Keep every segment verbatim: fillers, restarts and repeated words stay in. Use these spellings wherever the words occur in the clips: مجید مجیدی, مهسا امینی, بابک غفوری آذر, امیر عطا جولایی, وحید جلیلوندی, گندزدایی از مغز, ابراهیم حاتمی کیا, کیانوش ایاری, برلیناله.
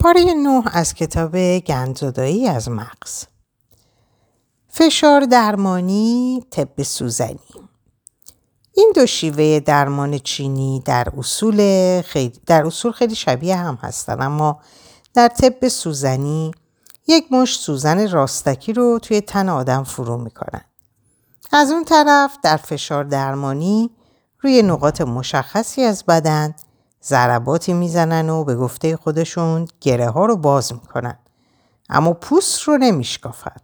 پاره نه از کتاب گندزدایی از مغز. فشار درمانی طب سوزنی. این دو شیوه درمان چینی در اصول خیلی در اصول خیلی شبیه هم هستند، اما در طب سوزنی یک مشت سوزن راستکی رو توی تن آدم فرو میکنن. از اون طرف در فشار درمانی روی نقاط مشخصی از بدن ضرباتی میزنن و به گفته خودشون گره ها رو باز میکنن، اما پوست رو نمیشکافن.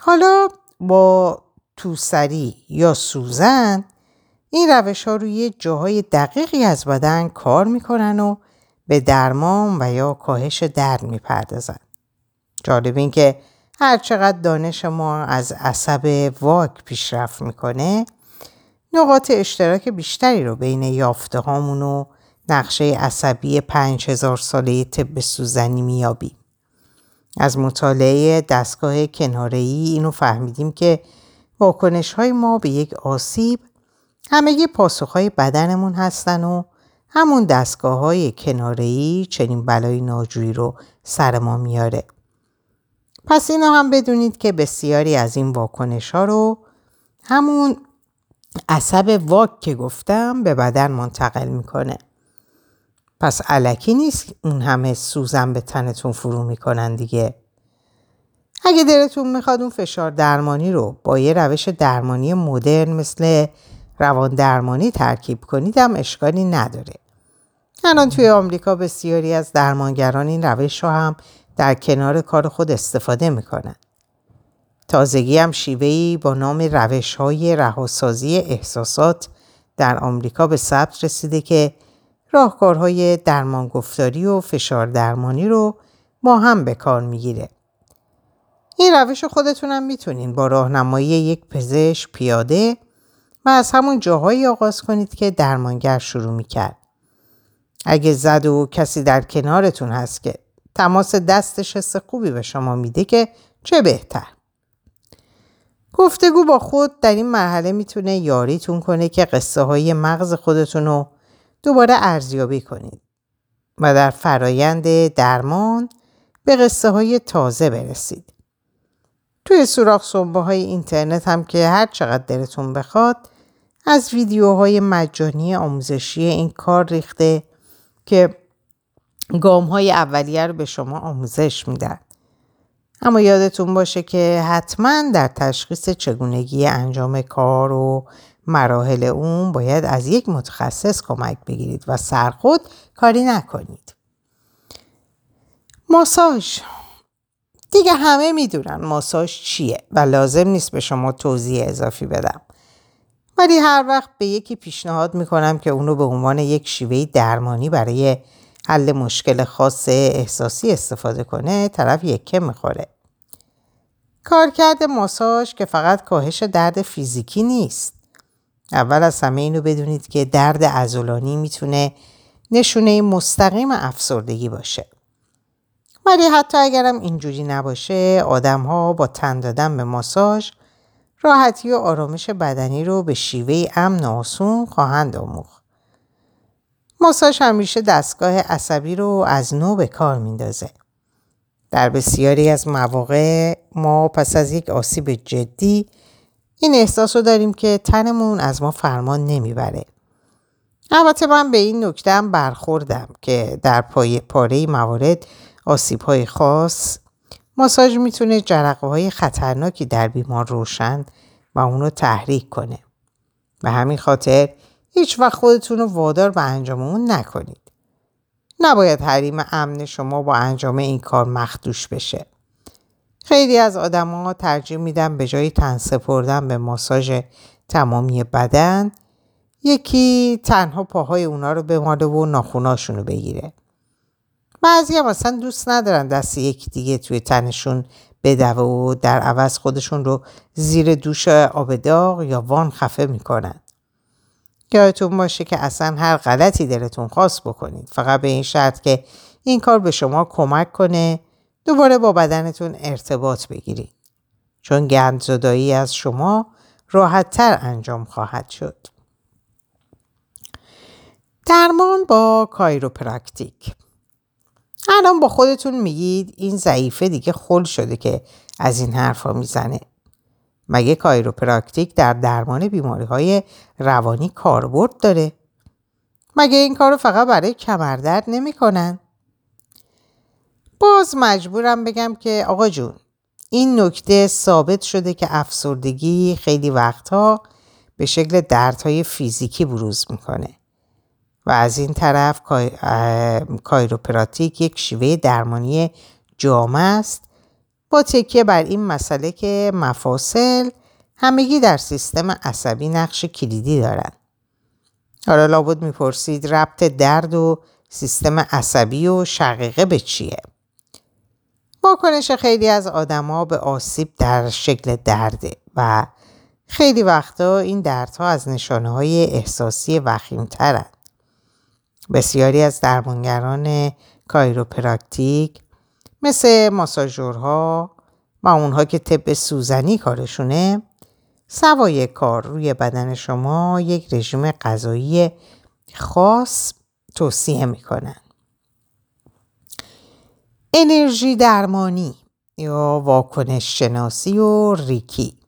حالا با توسری یا سوزن این روش ها روی جاهای دقیقی از بدن کار میکنن و به درمان و یا کاهش درد میپردازن. جالب این که هر چقدر دانش ما از عصب واک پیشرفت میکنه، نقاط اشتراک بیشتری رو بین یافته هامون و نقشه عصبی پنج هزار ساله طب سوزنی میابیم. از مطالعه دستگاه کناره‌ای اینو فهمیدیم که واکنش های ما به یک آسیب همه ی پاسخهای بدنمون هستن و همون دستگاه های کناره‌ای چنین بلای ناجوری رو سر ما میاره. پس اینو هم بدونید که بسیاری از این واکنش ها رو همون عصب واک که گفتم به بدن منتقل میکنه. پس الکی نیست اون همه سوزن به تنتون فرو میکنن دیگه. اگه دلتون میخواد اون فشار درمانی رو با یه روش درمانی مدرن مثل روان درمانی ترکیب کنید هم اشکالی نداره. الان توی آمریکا بسیاری از درمانگران این روش رو هم در کنار کار خود استفاده میکنن. تازگی هم شیوهی با نام روش‌های رهاسازی احساسات در آمریکا به ثبت رسیده که راهکارهای درمان گفتاری و فشار درمانی رو با هم به کار میگیره. این روش خودتونم میتونین با راهنمایی یک پزشک پیاده و از همون جاهایی آغاز کنید که درمانگر شروع میکرد. اگه زد و کسی در کنارتون هست که تماس دستش حس خوبی به شما میده که چه بهتر. گفتگو با خود در این مرحله میتونه یاریتون کنه که قصه های مغز خودتون رو دوباره ارزیابی کنید و در فرایند درمان به قصه های تازه برسید. توی سوراخ صنبه های اینترنت هم که هر چقدر دلتون بخواد از ویدیوهای مجانی آموزشی این کار ریخته که گام های اولیه رو به شما آموزش میدن. اما یادتون باشه که حتما در تشخیص چگونگی انجام کار و مراحل اون باید از یک متخصص کمک بگیرید و سرخود کاری نکنید. ماساژ دیگه همه میدونن ماساژ چیه و لازم نیست به شما توضیح اضافی بدم. ولی هر وقت به یکی پیشنهاد میکنم که اونو به عنوان یک شیوه درمانی برای حل مشکل خاص احساسی استفاده کنه، طرف یکه میخوره. کارکرد ماساژ که فقط کاهش درد فیزیکی نیست. اول از همه اینو بدونید که درد عضلانی میتونه نشونه مستقیم افسردگی باشه. ولی حتی اگرم اینجوری نباشه، آدم‌ها با تن دادن به ماساژ راحتی و آرامش بدنی رو به شیوه امن و آسون خواهند آموخت. ماساژ همیشه دستگاه عصبی رو از نو به کار میندازه. در بسیاری از مواقع ما پس از یک آسیب جدی این احساس رو داریم که تنمون از ما فرمان نمیبره. البته من به این نکته هم برخوردم که در پای پاره موارد آسیب‌های خاص ماساژ میتونه جرقه‌های خطرناکی در بیمار روشن و اونو تحریک کنه. به همین خاطر هیچ وقت خودتون رو وادار به انجام اون نکنید. نباید حریم امن شما با انجام این کار مخدوش بشه. خیلی از آدم‌ها ترجیح میدن به جای تن سپردن به ماساژ تمامی بدن، یکی تنها پاهای اونا رو بماله و ناخوناشون رو بگیره. بعضی هم اصلا دوست ندارن دست یک دیگه توی تنشون بدوه و در عوض خودشون رو زیر دوش آب داغ یا وان خفه میکنن. یادتون باشه که اصلا هر غلطی دلتون خواست بکنید، فقط به این شرط که این کار به شما کمک کنه دوباره با بدنتون ارتباط بگیرید، چون گندزدایی از شما راحت‌تر انجام خواهد شد. درمان با کایروپراکتیک. الان با خودتون میگید این ضعیفه دیگه خل شده که از این حرفا میزنه. مگه کایروپراکتیک در درمان بیماری‌های روانی کاربرد داره؟ مگه این کارو فقط برای کمردرد نمی‌کنن؟ باز مجبورم بگم که آقا جون، این نکته ثابت شده که افسردگی خیلی وقتها به شکل دردهای فیزیکی بروز میکنه و از این طرف کایروپراکتیک یک شیوه درمانی جامع است با تکیه بر این مسئله که مفاصل همگی در سیستم عصبی نقش کلیدی دارند. حالا لابد میپرسید ربط درد و سیستم عصبی و شقیقه به چیه؟ واکنش خیلی از آدم‌ها به آسیب در شکل درده و خیلی وقتا این دردها از نشانه‌های احساسی وخیم‌ترند. بسیاری از درمانگران کایروپراکتیک مثل ماساژورها و اونها که طب سوزنی کارشونه، سوای کار روی بدن شما یک رژیم غذایی خاص توصیه میکنن. انرژی درمانی یا واکنش شناسی و ریکی.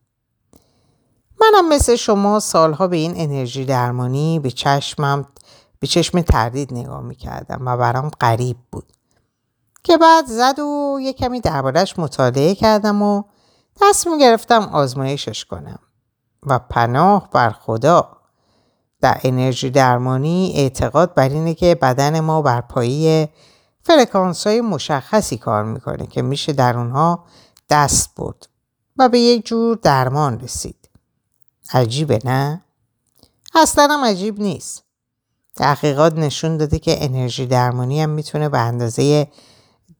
منم مثل شما سالها به این انرژی درمانی به چشمم به چشم تردید نگاه میکردم و برام غریب بود که بعد زد و یک کمی درباره‌اش مطالعه کردم و تصمیم گرفتم آزمایشش کنم و پناه بر خدا، در انرژی درمانی اعتقاد بر اینه که بدن ما بر پایه فرکانس‌های مشخصی کار میکنه که میشه در اونها دست برد و به یک جور درمان رسید. عجیبه نه؟ اصلاً هم عجیب نیست. تحقیقات نشون داده که انرژی درمانی هم میتونه به اندازه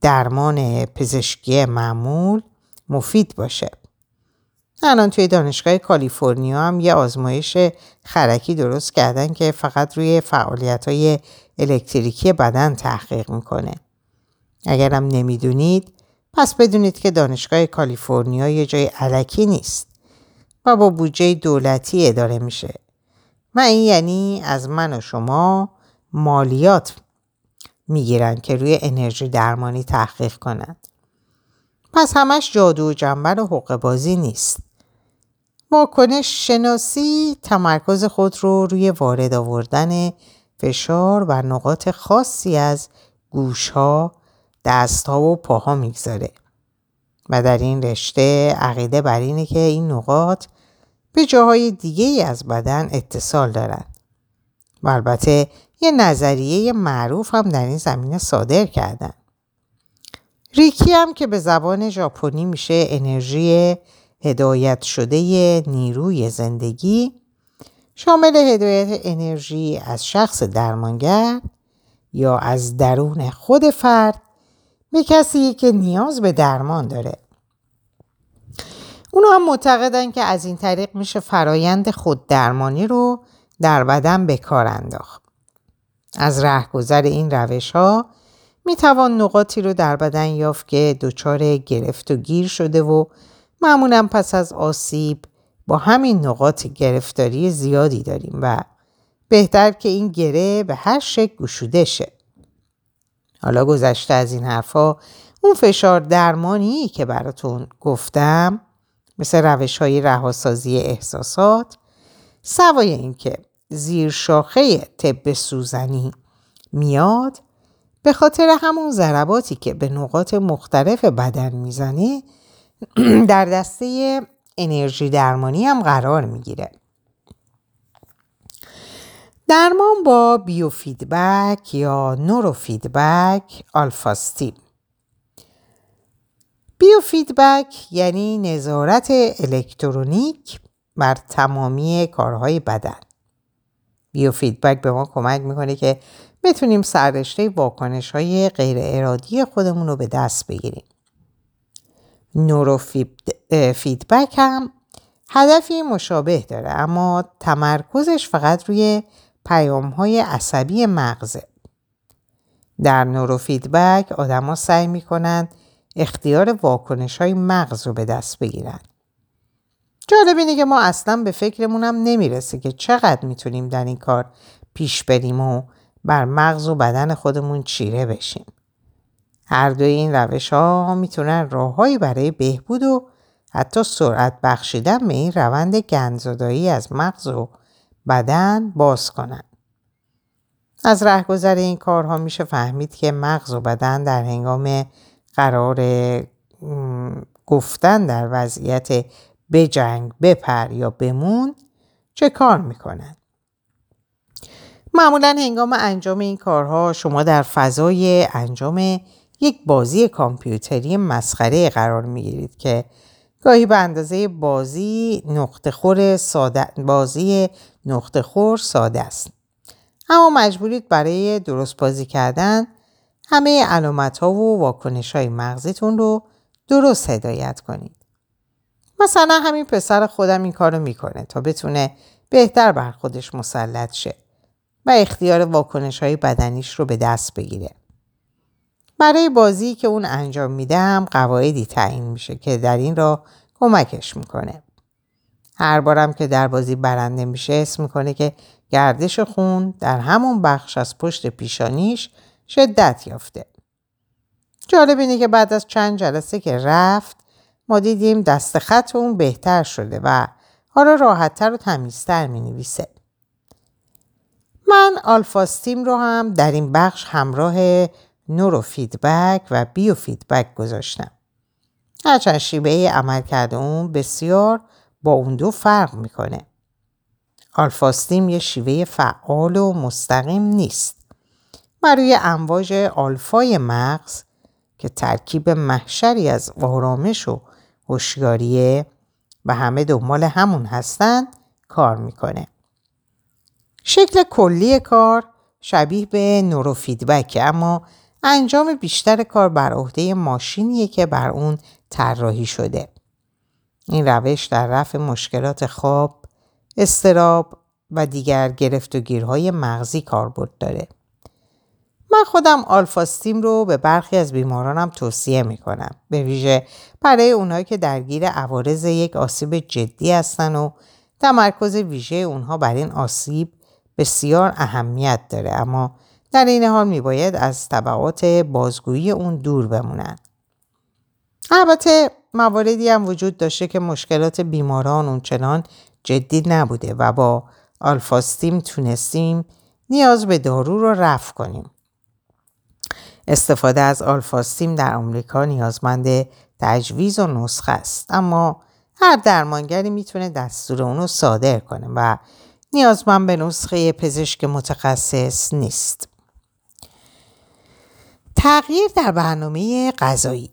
درمان پزشکی معمول مفید باشه. الان توی دانشگاه کالیفرنیا هم یه آزمایش خرکی درست کردن که فقط روی فعالیت‌های الکتریکی بدن تحقیق میکنه. اگرم نمیدونید پس بدونید که دانشگاه کالیفرنیا یه جای الکی نیست و با بودجه دولتی اداره میشه و این یعنی از من و شما مالیات میگیرن که روی انرژی درمانی تحقیق کنن. پس همش جادو و جنبل و حقه بازی نیست. واکنش شناسی تمرکز خود رو روی وارد آوردن فشار و نقاط خاصی از گوش‌ها، دست‌ها و پاها میگذاره و در این رشته عقیده بر اینه که این نقاط به جاهای دیگه‌ای از بدن اتصال دارن و البته یه نظریه معروف هم در این زمینه صادر کردن. ریکی هم که به زبان ژاپنی میشه انرژی هدایت شده نیروی زندگی، شامل هدایت انرژی از شخص درمانگر یا از درون خود فرد به کسی که نیاز به درمان داره. اونا هم معتقدن که از این طریق میشه فرایند خود درمانی رو در بدن به کار انداخت. از رهگذر این روش‌ها میتوان نقاطی رو در بدن یافت که دچار گرفت و گیر شده و معمولاً پس از آسیب با همین نقاط گرفتاری زیادی داریم و بهتر که این گره به هر شکل گشوده شه. حالا گذشته از این حرفا، اون فشار درمانی که براتون گفتم مثل روش‌های رهاسازی احساسات، سوای این که زیر شاخه طب سوزنی میاد، به خاطر همون ضرباتی که به نقاط مختلف بدن میزنه در دسته انرژی درمانی هم قرار میگیره. درمان با بیو فیدبک یا نورو فیدبک آلفاستیم. بیو فیدبک یعنی نظارت الکترونیک بر تمامی کارهای بدن. بیو فیدبک به ما کمک میکنه که بتونیم سررشته واکنش‌های غیر ارادی خودمون رو به دست بگیریم. نورو فیدبک هم هدفی مشابه داره، اما تمرکزش فقط روی پیام‌های عصبی مغزه. در نورو فیدبک آدم‌ها سعی می‌کنند اختیار واکنش‌های مغز رو به دست بگیرن. جالب اینه که ما اصلاً به فکرمون هم نمی‌رسه که چقدر می‌تونیم در این کار پیش بریم و بر مغز و بدن خودمون چیره بشیم. هر دوی این روش‌ها میتونن راه‌هایی برای بهبود و حتی سرعت بخشیدن به این روند گندزدایی از مغز و بدن باز کنن. از رهگذر این کارها میشه فهمید که مغز و بدن در هنگام قرار گفتن در وضعیت بجنگ، بپر یا بمون چه کار میکنن. معمولاً هنگام انجام این کارها شما در فضای انجام یک بازی کامپیوتری مسخره قرار میگیرید که گاهی به اندازه بازی نقطه خور ساده بازی نقطه خور ساده است. اما مجبورید برای درست بازی کردن همه علامت‌ها و واکنش‌های مغزیتون رو درست هدایت کنید. مثلا همین پسر خودم این کارو میکنه تا بتونه بهتر بر خودش مسلط شه و اختیار واکنش‌های بدنیش رو به دست بگیره. برای بازی که اون انجام میده هم قواعدی تعیین میشه که در این راه کمکش میکنه. هر بارم که در بازی برنده میشه حس میکنه که گردش خون در همون بخش از پشت پیشانیش شدت یافته. جالب اینه که بعد از چند جلسه که رفت ما دیدیم دست خط اون بهتر شده و حالا راحت‌تر و تمیزتر مینویسه. من آلفاستیم رو هم در این بخش همراه نورو فیدبک و بیو فیدبک گذاشتم. هرچند شیوه عمل کرده اون بسیار با اون دو فرق میکنه. آلفاستیم یه شیوه فعال و مستقیم نیست. ما روی امواج آلفای مغز که ترکیب محشری از آرامش و هوشیاریه و همه دنبال همون هستن کار میکنه. شکل کلی کار شبیه به نورو فیدبکه، اما انجام بیشتر کار بر عهده ماشینیه که بر اون طراحی شده. این روش در رفع مشکلات خواب، اضطراب و دیگر گرفت و گیرهای مغزی کاربرد داره. من خودم آلفاستیم رو به برخی از بیمارانم توصیه میکنم، به ویژه برای اونایی که درگیر عوارض یک آسیب جدی هستن و تمرکز ویژه اونها بر این آسیب بسیار اهمیت داره، اما در این حال میباید از تبعات بازگویی اون دور بمونن. البته مواردی هم وجود داشته که مشکلات بیماران اونچنان جدی نبوده و با آلفاستیم تونستیم نیاز به دارو رو رفع کنیم. استفاده از آلفاستیم در آمریکا نیازمند تجویز و نسخه است، اما هر درمانگری میتونه دستور اون رو صادر کنه و نیازمند به نسخه پزشک متخصص نیست. تغییر در برنامه غذایی.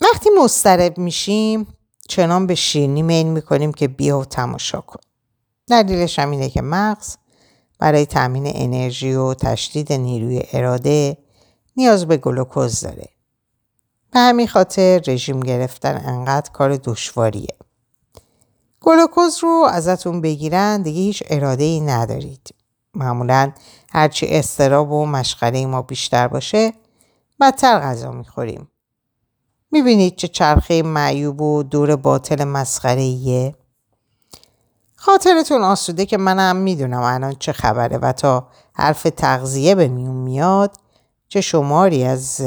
وقتی مضطرب میشیم چنان به شیرینی میل میکنیم که بیا و تماشا کن. دلیلش هم اینه که مغز برای تامین انرژی و تشدید نیروی اراده نیاز به گلوکوز داره. به همین خاطر رژیم گرفتن انقدر کار دشواریه. گلوکوز رو ازتون بگیرن دیگه هیچ اراده‌ای ندارید. معمولاً هرچی اضطراب و مشغله ما بیشتر باشه بدتر غذا میخوریم. میبینید چه چرخه معیوب و دور باطل مسخره‌ایه. خاطرتون آسوده که منم میدونم الان چه خبره و تا حرف تغذیه به میون میاد چه شماری از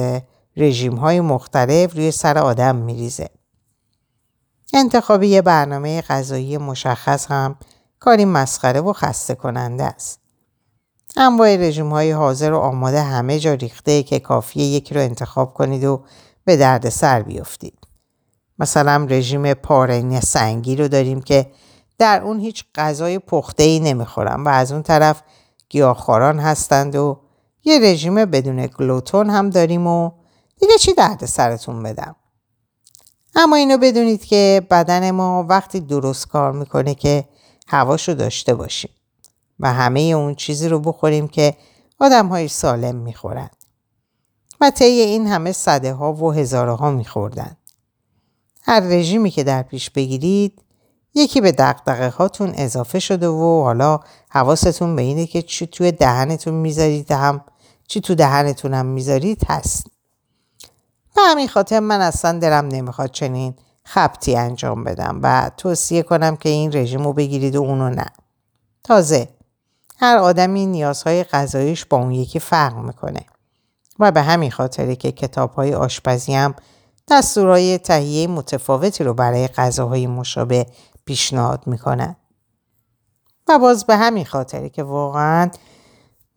رژیم‌های مختلف روی سر آدم میریزه. انتخاب یه برنامه غذایی مشخص هم کاری مسخره و خسته کننده است. انواع رژیم‌های حاضر و آماده همه جا ریخته که کافیه یکی رو انتخاب کنید و به درد سر بیافتید. مثلا رژیم پاره‌ای سنگی رو داریم که در اون هیچ غذای پخته‌ای نمیخورن و از اون طرف گیاهخواران هستند و یه رژیم بدون گلوتن هم داریم و دیگه چی درد سرتون بدم. اما اینو بدونید که بدن ما وقتی درست کار میکنه که هواشو داشته باشیم و همه اون چیزی رو بخوریم که آدم‌های سالم میخورن و طی این همه صده ها و هزاره ها میخوردن. هر رژیمی که در پیش بگیرید یکی به دغدغه هاتون اضافه شده و حالا حواستون به اینه که چی توی دهنتون میذارید هم چی تو دهنتون هم میذارید هست. به همین خاطر من اصلا دلم نمیخواد چنین خبتی انجام بدم و توصیه کنم که این رژیم رو بگیرید و اونو نه. تازه هر آدمی نیازهای غذاییش با اون یکی فرق میکنه و به همین خاطره که کتاب‌های آشپزی هم دستورهای تهیه متفاوتی رو برای غذاهای مشابه پیشنهاد میکنن. و باز به همین خاطره که واقعاً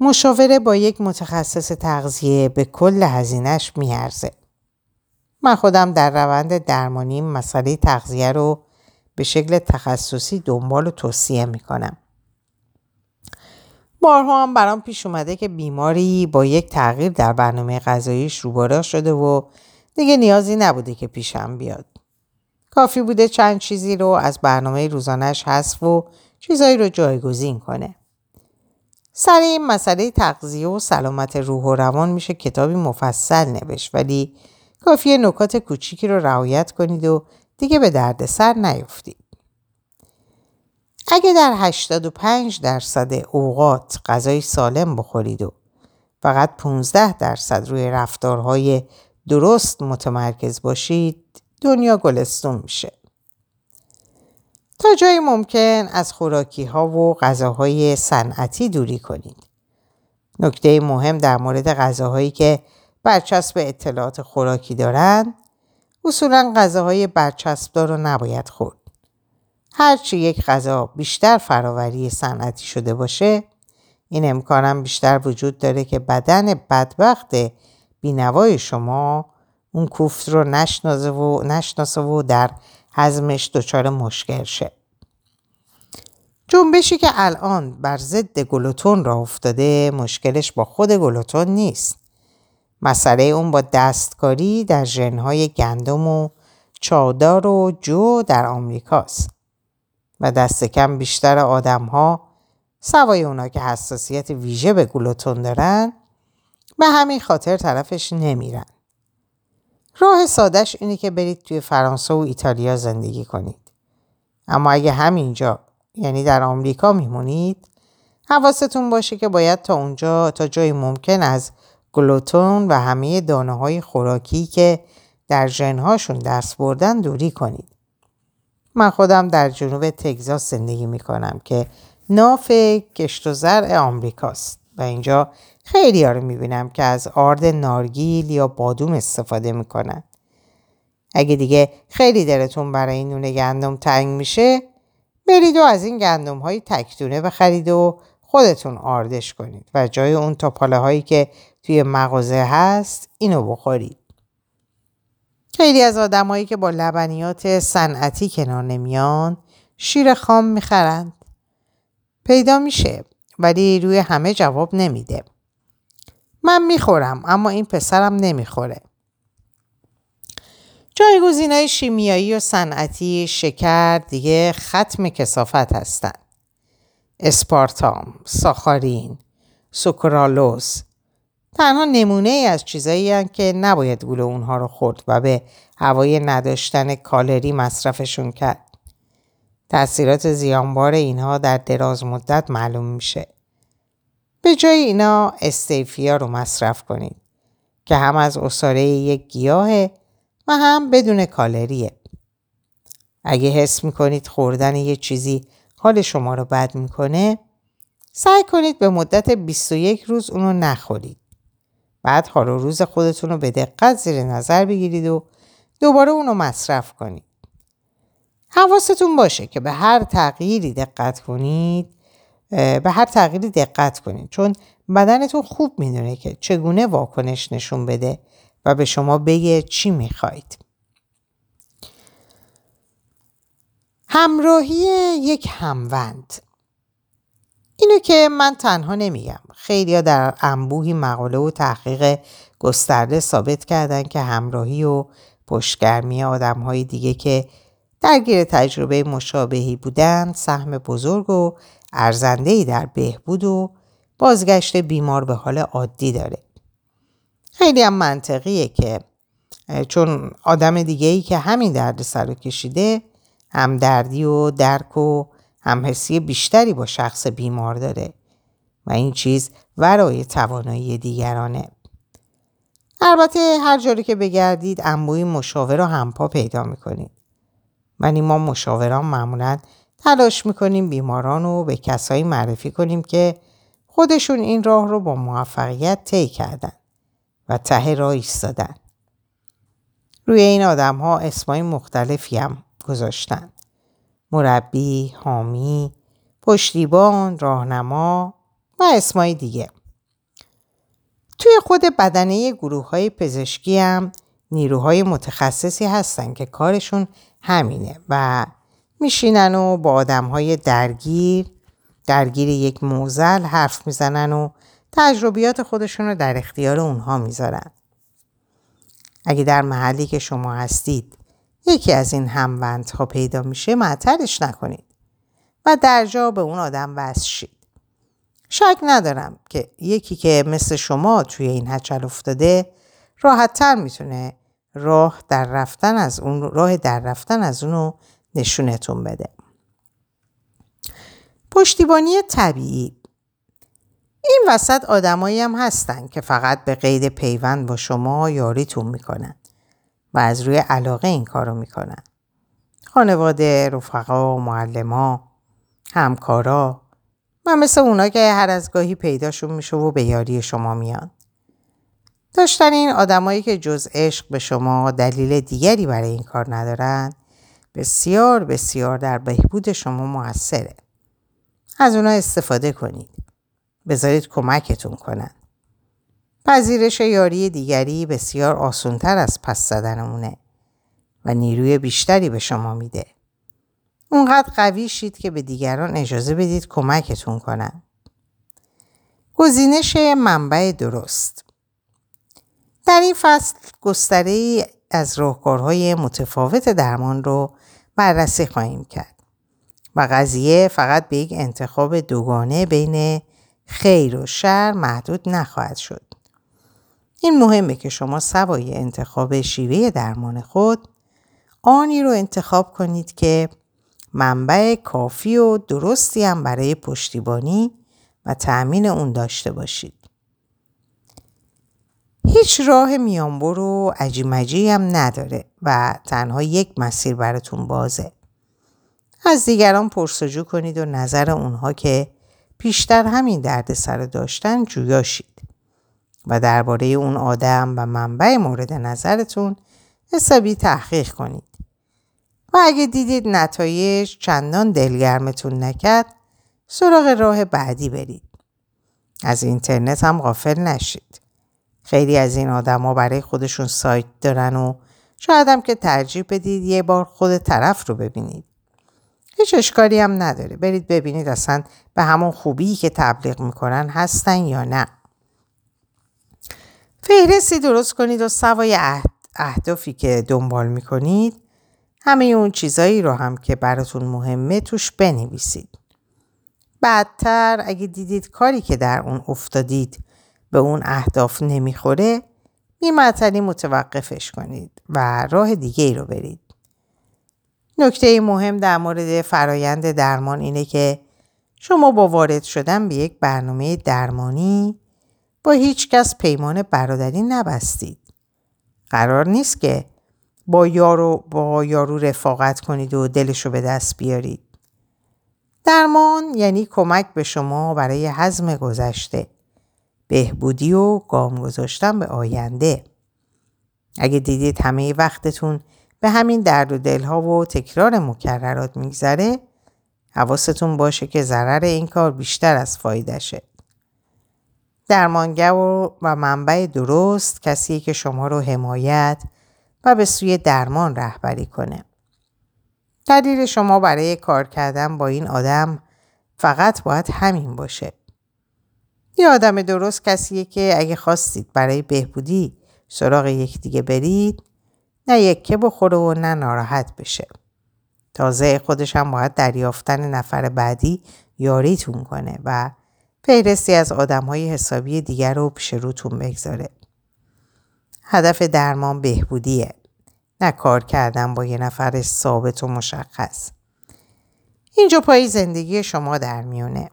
مشاوره با یک متخصص تغذیه به کل هزینه‌اش میارزه. من خودم در روند درمانی مسئله تغذیه رو به شکل تخصصی دنبال و توصیه میکنم. بارها هم برام پیش اومده که بیماری با یک تغییر در برنامه غذاییش روبرو شده و دیگه نیازی نبوده که پیشم بیاد. کافی بوده چند چیزی رو از برنامه روزانه‌اش حذف و چیزایی رو جایگزین کنه. سر این مسئله تغذیه و سلامت روح و روان میشه کتابی مفصل نوشت، ولی کافیه نکات کوچیکی رو رعایت کنید و دیگه به دردسر نیفتید. اگه در هشتاد و پنج درصد اوقات غذای سالم بخورید و فقط پانزده درصد روی رفتارهای درست متمرکز باشید، دنیا گلستون میشه. تا جایی ممکن از خوراکی ها و غذاهای صنعتی دوری کنید. نکته مهم در مورد غذاهایی که برچسب اطلاعات خوراکی دارن، اصولاً غذاهای برچسب دار رو نباید خورد. هرچی یک غذا بیشتر فراوری صنعتی شده باشه، این امکانم بیشتر وجود داره که بدن بدبخت بینوای شما اون کوفت رو نشناسه و نشناسه و در هضمش دچار مشکل شه. جنبشی که الان بر ضد گلوتن راه افتاده، مشکلش با خود گلوتن نیست. مسئله اون با دستکاری در ژن‌های گندم و چادر و جو در آمریکاست و دست کم بیشتر آدم‌ها، سوای اونا که حساسیت ویژه به گلوتن دارن، به همین خاطر طرفش نمیرن. راه سادش اینه که برید توی فرانسه و ایتالیا زندگی کنید. اما اگه همینجا، یعنی در آمریکا میمونید، حواستون باشه که باید تا اونجا تا جایی ممکن از گلوتن و همه دانه‌های خوراکی که در ژن‌هاشون دست بردن دوری کنید. من خودم در جنوب تگزاس زندگی میکنم که ناف کشت و زرع آمریکاست و اینجا خیلی‌ها رو میبینم که از آرد نارگیل یا بادوم استفاده میکنن. اگه دیگه خیلی دلتون برای نون گندم تنگ میشه، برید و از این گندم های تکدونه بخرید و خودتون آردش کنید و جای اون تاپاله هایی که توی مغازه هست اینو بخورید. خیلی از آدم هایی که با لبنیات صنعتی کنار نمیان، شیر خام میخرند. پیدا میشه ولی روی همه جواب نمیده. من میخورم اما این پسرم نمیخوره. جایگزین‌های شیمیایی و صنعتی شکر دیگه ختم کثافت هستن. اسپارتام، ساخارین، سوکرالوز تنها نمونه‌ای از چیزایی هستند که نباید گول اونها رو خورد و به هوای نداشتن کالری مصرفشون کرد. تأثیرات زیانبار اینها در دراز مدت معلوم میشه. به جای اینا استیفیا رو مصرف کنید که هم از عصاره یک گیاهه و هم بدون کالریه. اگه حس میکنید خوردن یه چیزی حال شما رو بد میکنه، سعی کنید به مدت بیست و یک روز اونو نخورید. بعد حال و روز خودتون رو به دقت زیر نظر بگیرید و دوباره اونو مصرف کنید. حواستون باشه که به هر تغییری دقت کنید به هر تغییری دقت کنید چون بدنتون خوب میدونه که چگونه واکنش نشون بده و به شما بگه چی میخواید. همراهی یک هموند، اینو که من تنها نمیگم، خیلی‌ها در انبوهی مقاله و تحقیق گسترده ثابت کردن که همراهی و پشتگرمی آدم‌های دیگه که درگیر تجربه مشابهی بودن سهم بزرگ و ارزنده‌ای در بهبود و بازگشت بیمار به حال عادی داره. خیلی هم منطقیه که چون آدم دیگه‌ای که همین دردسر رو کشیده، همدردی و درک و همحسی بیشتری با شخص بیمار داره و این چیز ورای توانایی دیگرانه. البته هر جوری که بگردید انبوهی مشاور رو همپا پیدا می‌کنید. ولی ما مشاوران معمولاً تلاش میکنیم بیماران رو به کسایی معرفی کنیم که خودشون این راه رو با موفقیت طی کردن و ته راه ایستادن. روی این آدم ها اسمای مختلفی هم گذاشتن. مربی، حامی، پشتیبان، راهنما و اسمای دیگه. توی خود بدنه گروه های پزشکی هم نیروهای متخصصی هستن که کارشون همینه و میشینن و با آدم های درگیر درگیر یک موزل حرف میزنن و تجربیات خودشون رو در اختیار اونها میذارن. اگه در محلی که شما هستید یکی از این هموندها پیدا میشه معطلش نکنید و در جا به اون آدم وصل شید. شک ندارم که یکی که مثل شما توی این هچل افتاده راحت‌تر میتونه راه در رفتن از اون راه در رفتن از اونو نشونتون بده. پشتیبانی طبیعی. این وسط آدمایی هم هستن که فقط به قید پیوند با شما یاریتون میکنن و از روی علاقه این کارو میکنن. خانواده، رفقا، معلما، همکارا و مثل اونا که هر از گاهی پیداشون میشه و به یاری شما میان. داشتن این آدمایی که جز عشق به شما دلیل دیگری برای این کار ندارن بسیار بسیار در بهبود شما موثره. از اونا استفاده کنید. بذارید کمکتون کنن. پذیرش یاری دیگری بسیار آسان‌تر از پس زدنمونه و نیروی بیشتری به شما میده. اونقدر قوی شید که به دیگران اجازه بدید کمکتون کنن. گزینش منبع درست. در این فصل گستره‌ای از راهکارهای متفاوت درمان رو بررسی خواهیم کرد و قضیه فقط به یک انتخاب دوگانه بین خیر و شر محدود نخواهد شد. این مهمه که شما سوای انتخاب شیوه درمان خود آنی رو انتخاب کنید که منبع کافی و درستی هم برای پشتیبانی و تأمین اون داشته باشید. هیچ راه میانبر و عجیمجی هم نداره و تنها یک مسیر براتون بازه. از دیگران پرسجو کنید و نظر اونها که پیشتر همین درد سر داشتن جویا شید و درباره اون آدم و منبع مورد نظرتون حسابی تحقیق کنید و اگه دیدید نتایج چندان دلگرمتون نکرد سراغ راه بعدی برید. از اینترنت هم غافل نشید. خیلی از این آدم ها برای خودشون سایت دارن و شاید هم که ترجیح بدید یه بار خود طرف رو ببینید. هیچ اشکالی هم نداره. برید ببینید اصلا به همون خوبی که تبلیغ میکنن هستن یا نه. فهرستی درست کنید و سوای اهدافی که دنبال میکنید همه اون چیزایی رو هم که براتون مهمه توش بنویسید. بعدتر اگه دیدید کاری که در اون افتادید به اون اهداف نمیخوره بی‌معطلی متوقفش کنید و راه دیگه ای رو برید. نکته مهم در مورد فرایند درمان اینه که شما با وارد شدن به یک برنامه درمانی با هیچ کس پیمان برادری نبستید. قرار نیست که با یارو با یارو رفاقت کنید و دلشو به دست بیارید. درمان یعنی کمک به شما برای هضم گذشته، بهبودی و گام گذاشتن به آینده. اگه دیدید همه وقتتون به همین درد و دلها و تکرار مکررات میگذره، حواستون باشه که ضرر این کار بیشتر از فایده‌شه. درمانگر و منبع درست کسیه که شما رو حمایت و به سوی درمان رهبری کنه. دلیل شما برای کار کردن با این آدم فقط باید همین باشه. یه آدم درست کسیه که اگه خواستید برای بهبودی سراغ یکدیگه برید، نه یکی بخوره و نه ناراحت بشه. تازه خودش هم باید دریافتن نفر بعدی یاریتون کنه و فهرستی از آدم‌های حسابی دیگر رو پیش روتون بگذاره. هدف درمان بهبودیه، نه کار کردن با یه نفر ثابت و مشخص. اینجا پای زندگی شما در میونه.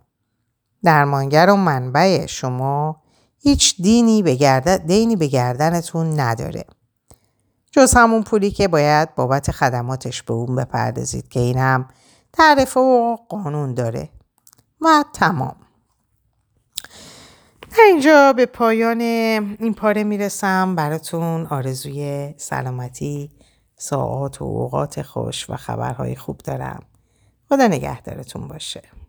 درمانگر و منبع شما هیچ دینی به گردن دینی به گردنتون نداره، جز همون پولی که باید بابت خدماتش به اون بپردازید که این هم تعرفه و قانون داره و تمام. اینجا به پایان این پاره میرسم. براتون آرزوی سلامتی، ساعات و اوقات خوش و خبرهای خوب دارم. خدا نگهدارتون باشه.